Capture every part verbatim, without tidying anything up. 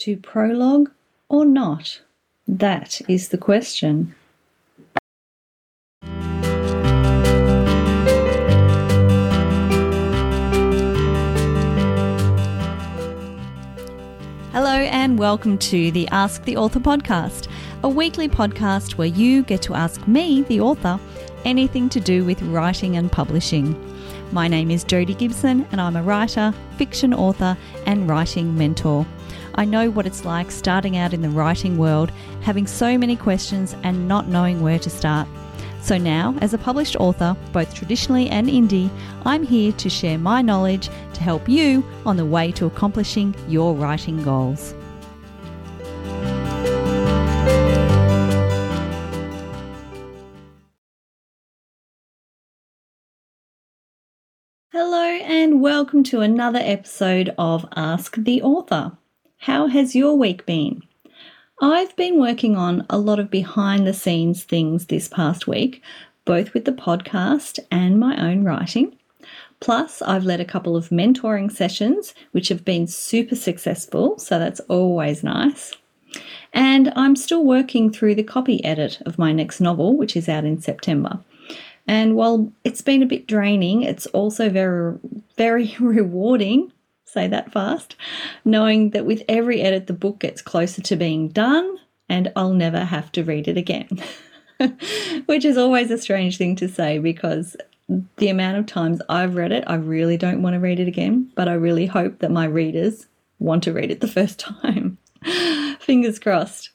to prologue or not? That is the question. Hello and welcome to the Ask the Author podcast, a weekly podcast where you get to ask me, the author, anything to do with writing and publishing. My name is Jodie Gibson and I'm a writer, fiction author and writing mentor. I know what it's like starting out in the writing world, having so many questions and not knowing where to start. So now, as a published author, both traditionally and indie, I'm here to share my knowledge to help you on the way to accomplishing your writing goals. Hello and welcome to another episode of Ask the Author. How has your week been? I've been working on a lot of behind-the-scenes things this past week, both with the podcast and my own writing. Plus, I've led a couple of mentoring sessions, which have been super successful, so that's always nice. And I'm still working through the copy edit of my next novel, which is out in September. And while it's been a bit draining, it's also very, very rewarding. Say that fast, knowing that with every edit the book gets closer to being done and I'll never have to read it again, which is always a strange thing to say because the amount of times I've read it, I really don't want to read it again, but I really hope that my readers want to read it the first time. Fingers crossed.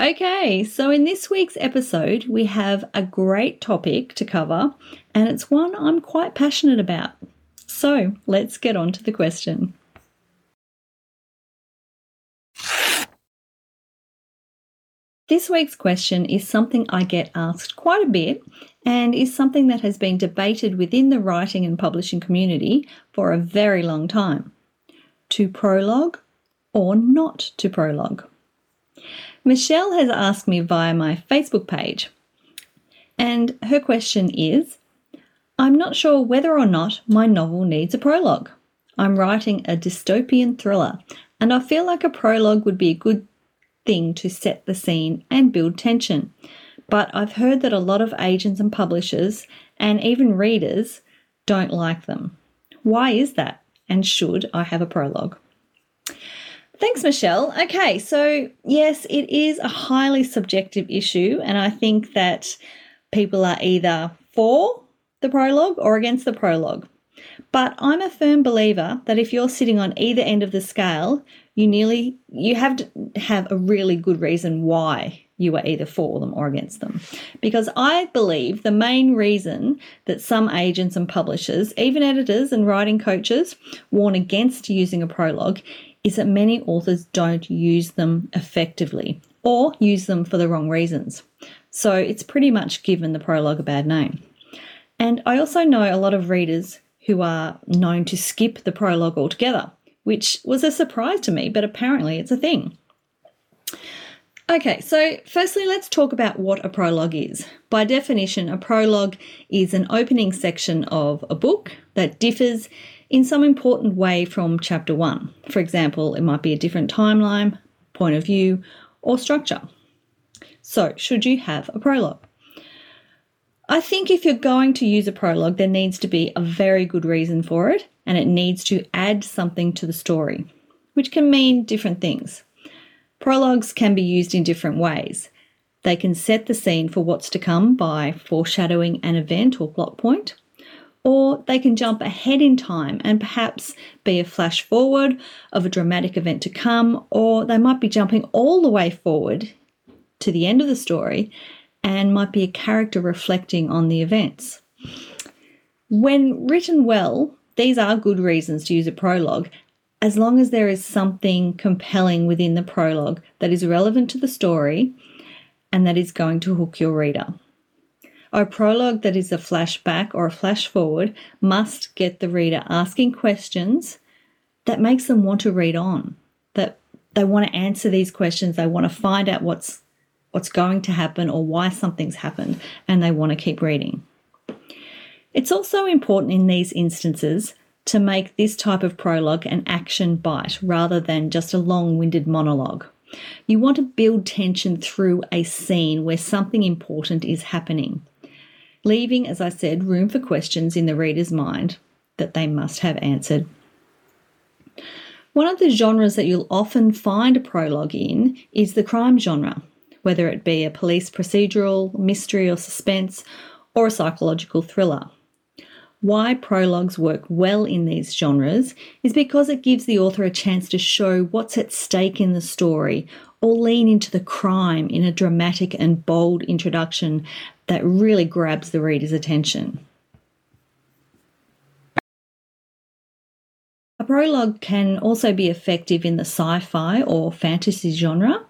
Okay, so in this week's episode, we have a great topic to cover and it's one I'm quite passionate about. So let's get on to the question. This week's question is something I get asked quite a bit and is something that has been debated within the writing and publishing community for a very long time. To prologue or not to prologue? Michelle has asked me via my Facebook page, and her question is, I'm not sure whether or not my novel needs a prologue. I'm writing a dystopian thriller, and I feel like a prologue would be a good thing to set the scene and build tension. But I've heard that a lot of agents and publishers, and even readers, don't like them. Why is that? And should I have a prologue? Thanks, Michelle. Okay, so yes, it is a highly subjective issue, and I think that people are either for the prologue or against the prologue. But I'm a firm believer that if you're sitting on either end of the scale, you nearly you have to have a really good reason why you are either for them or against them. Because I believe the main reason that some agents and publishers, even editors and writing coaches, warn against using a prologue is that many authors don't use them effectively or use them for the wrong reasons. So it's pretty much given the prologue a bad name. And I also know a lot of readers who are known to skip the prologue altogether, which was a surprise to me, but apparently it's a thing. Okay, so firstly, let's talk about what a prologue is. By definition, a prologue is an opening section of a book that differs in some important way from chapter one. For example, it might be a different timeline, point of view, or structure. So, should you have a prologue? I think if you're going to use a prologue, there needs to be a very good reason for it, and it needs to add something to the story, which can mean different things. Prologues can be used in different ways. They can set the scene for what's to come by foreshadowing an event or plot point, or they can jump ahead in time and perhaps be a flash forward of a dramatic event to come, or they might be jumping all the way forward to the end of the story and might be a character reflecting on the events. When written well, these are good reasons to use a prologue, as long as there is something compelling within the prologue that is relevant to the story and that is going to hook your reader. A prologue that is a flashback or a flash forward must get the reader asking questions that makes them want to read on, that they want to answer these questions, they want to find out what's what's going to happen or why something's happened, and they want to keep reading. It's also important in these instances to make this type of prologue an action bite rather than just a long-winded monologue. You want to build tension through a scene where something important is happening, leaving, as I said, room for questions in the reader's mind that they must have answered. One of the genres that you'll often find a prologue in is the crime genre, whether it be a police procedural, mystery or suspense, or a psychological thriller. Why prologues work well in these genres is because it gives the author a chance to show what's at stake in the story or lean into the crime in a dramatic and bold introduction that really grabs the reader's attention. A prologue can also be effective in the sci-fi or fantasy genre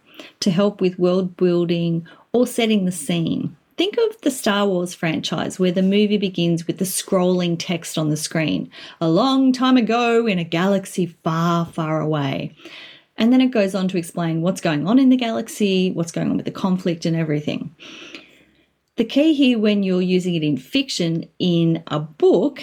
to help with world building or setting the scene. Think of the Star Wars franchise, where the movie begins with the scrolling text on the screen, a long time ago in a galaxy far, far away. And then it goes on to explain what's going on in the galaxy, what's going on with the conflict and everything. The key here when you're using it in fiction in a book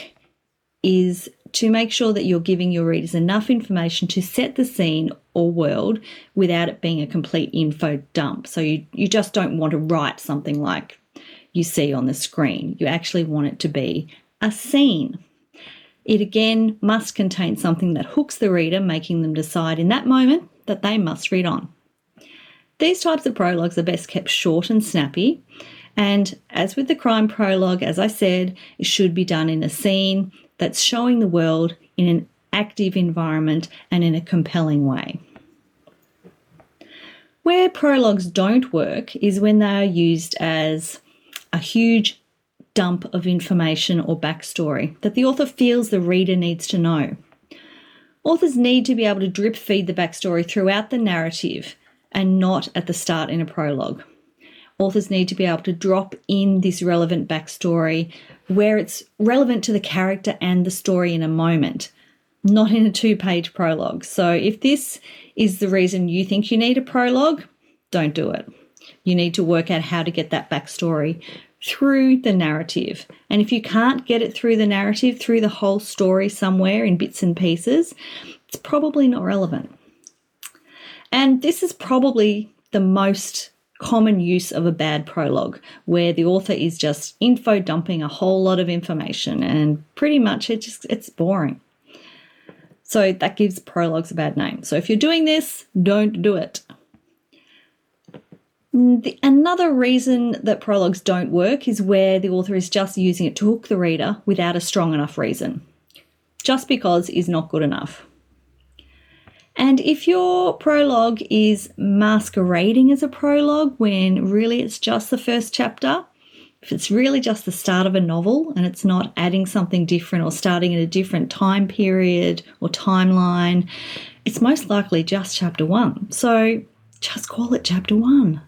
is to make sure that you're giving your readers enough information to set the scene or world without it being a complete info dump. So you, you just don't want to write something like you see on the screen. You actually want it to be a scene. It again must contain something that hooks the reader, making them decide in that moment that they must read on. These types of prologues are best kept short and snappy, and as with the crime prologue, as I said, it should be done in a scene that's showing the world in an active environment and in a compelling way. Where prologues don't work is when they are used as a huge dump of information or backstory that the author feels the reader needs to know. Authors need to be able to drip feed the backstory throughout the narrative and not at the start in a prologue. Authors need to be able to drop in this relevant backstory where it's relevant to the character and the story in a moment, not in a two-page prologue. So if this is the reason you think you need a prologue, don't do it. You need to work out how to get that backstory through the narrative. And if you can't get it through the narrative, through the whole story somewhere in bits and pieces, it's probably not relevant. And this is probably the most common use of a bad prologue, where the author is just info dumping a whole lot of information, and pretty much it just it's boring. So that gives prologues a bad name. So if you're doing this, don't do it. The, another reason that prologues don't work is where the author is just using it to hook the reader without a strong enough reason. Just because is not good enough. And if your prologue is masquerading as a prologue when really it's just the first chapter, if it's really just the start of a novel and it's not adding something different or starting at a different time period or timeline, it's most likely just chapter one. So just call it chapter one.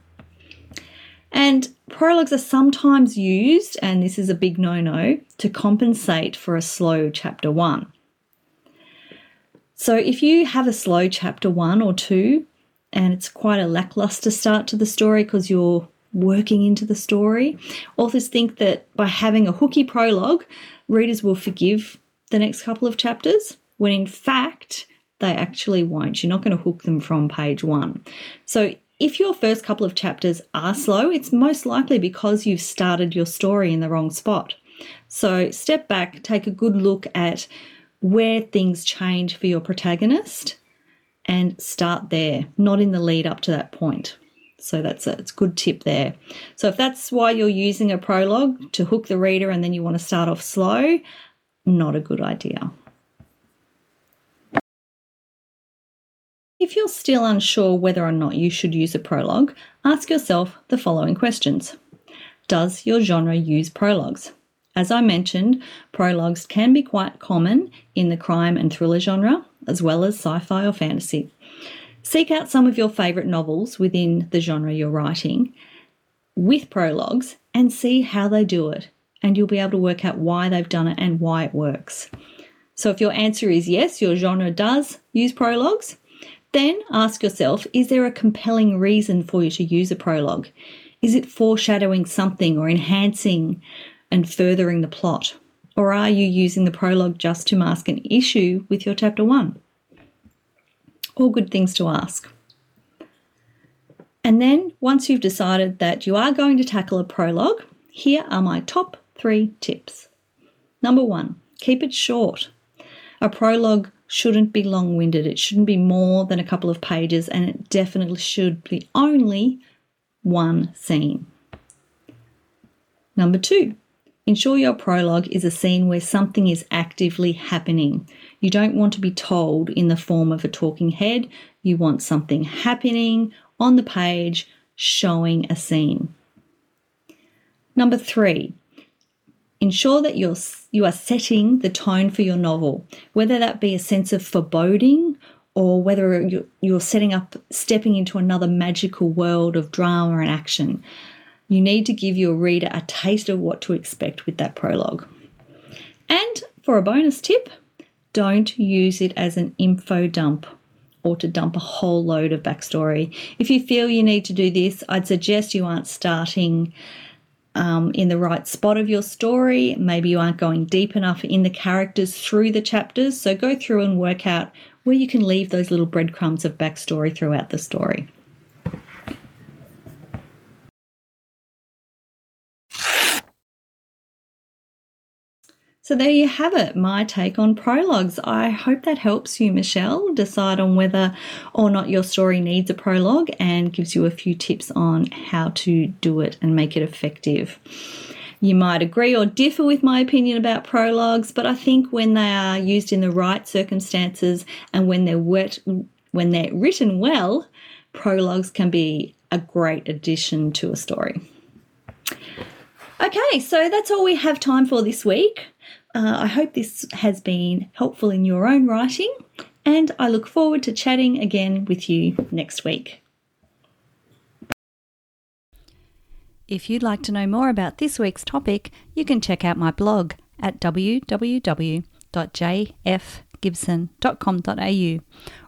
And prologues are sometimes used, and this is a big no-no, to compensate for a slow chapter one. So if you have a slow chapter one or two and it's quite a lackluster start to the story because you're working into the story, authors think that by having a hooky prologue, readers will forgive the next couple of chapters, when in fact they actually won't. You're not going to hook them from page one. So if your first couple of chapters are slow, it's most likely because you've started your story in the wrong spot. So step back, take a good look at where things change for your protagonist and start there, not in the lead up to that point. So that's a, it's a good tip there. So if that's why you're using a prologue, to hook the reader, and then you want to start off slow, not a good idea. If you're still unsure whether or not you should use a prologue, ask yourself the following questions. Does your genre use prologues? As I mentioned, prologues can be quite common in the crime and thriller genre, as well as sci-fi or fantasy. Seek out some of your favourite novels within the genre you're writing with prologues and see how they do it, and you'll be able to work out why they've done it and why it works. So if your answer is yes, your genre does use prologues, then ask yourself, is there a compelling reason for you to use a prologue? Is it foreshadowing something or enhancing and furthering the plot? Or are you using the prologue just to mask an issue with your chapter one? All good things to ask. And then once you've decided that you are going to tackle a prologue, here are my top three tips. Number one, keep it short. A prologue shouldn't be long-winded. It shouldn't be more than a couple of pages, and it definitely should be only one scene. Number two, ensure your prologue is a scene where something is actively happening. You don't want to be told in the form of a talking head. You want something happening on the page, showing a scene. Number three, ensure that you're, you are setting the tone for your novel, whether that be a sense of foreboding or whether you're, you're setting up, stepping into another magical world of drama and action. You need to give your reader a taste of what to expect with that prologue. And for a bonus tip, don't use it as an info dump or to dump a whole load of backstory. If you feel you need to do this, I'd suggest you aren't starting um, in the right spot of your story. Maybe you aren't going deep enough in the characters through the chapters. So go through and work out where you can leave those little breadcrumbs of backstory throughout the story. So there you have it, my take on prologues. I hope that helps you, Michelle, decide on whether or not your story needs a prologue and gives you a few tips on how to do it and make it effective. You might agree or differ with my opinion about prologues, but I think when they are used in the right circumstances and when they're wet, when they're written well, prologues can be a great addition to a story. Okay, so that's all we have time for this week. Uh, I hope this has been helpful in your own writing, and I look forward to chatting again with you next week. If you'd like to know more about this week's topic, you can check out my blog at w w w dot j f gibson dot com dot a u.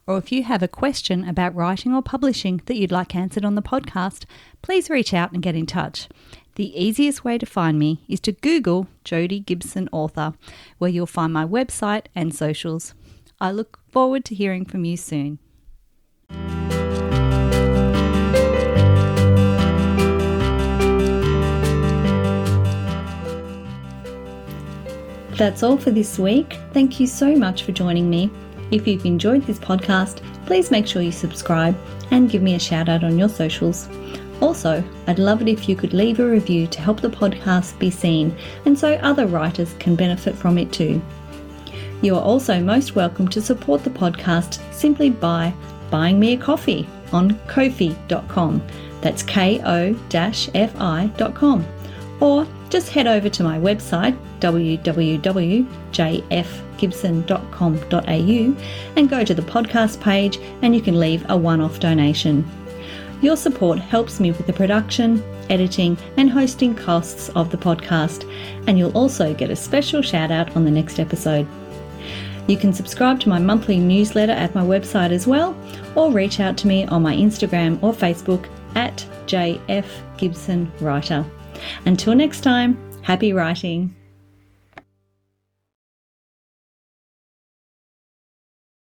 Or if you have a question about writing or publishing that you'd like answered on the podcast, please reach out and get in touch. The easiest way to find me is to Google Jodie Gibson Author, where you'll find my website and socials. I look forward to hearing from you soon. That's all for this week. Thank you so much for joining me. If you've enjoyed this podcast, please make sure you subscribe and give me a shout out on your socials. Also, I'd love it if you could leave a review to help the podcast be seen and so other writers can benefit from it too. You are also most welcome to support the podcast simply by buying me a coffee on ko fi dot com. That's K O F I dot com. Or just head over to my website w w w dot j f gibson dot com dot a u and go to the podcast page and you can leave a one-off donation. Your support helps me with the production, editing and hosting costs of the podcast, and you'll also get a special shout out on the next episode. You can subscribe to my monthly newsletter at my website as well, or reach out to me on my Instagram or Facebook at J F Gibson Writer. Until next time, happy writing.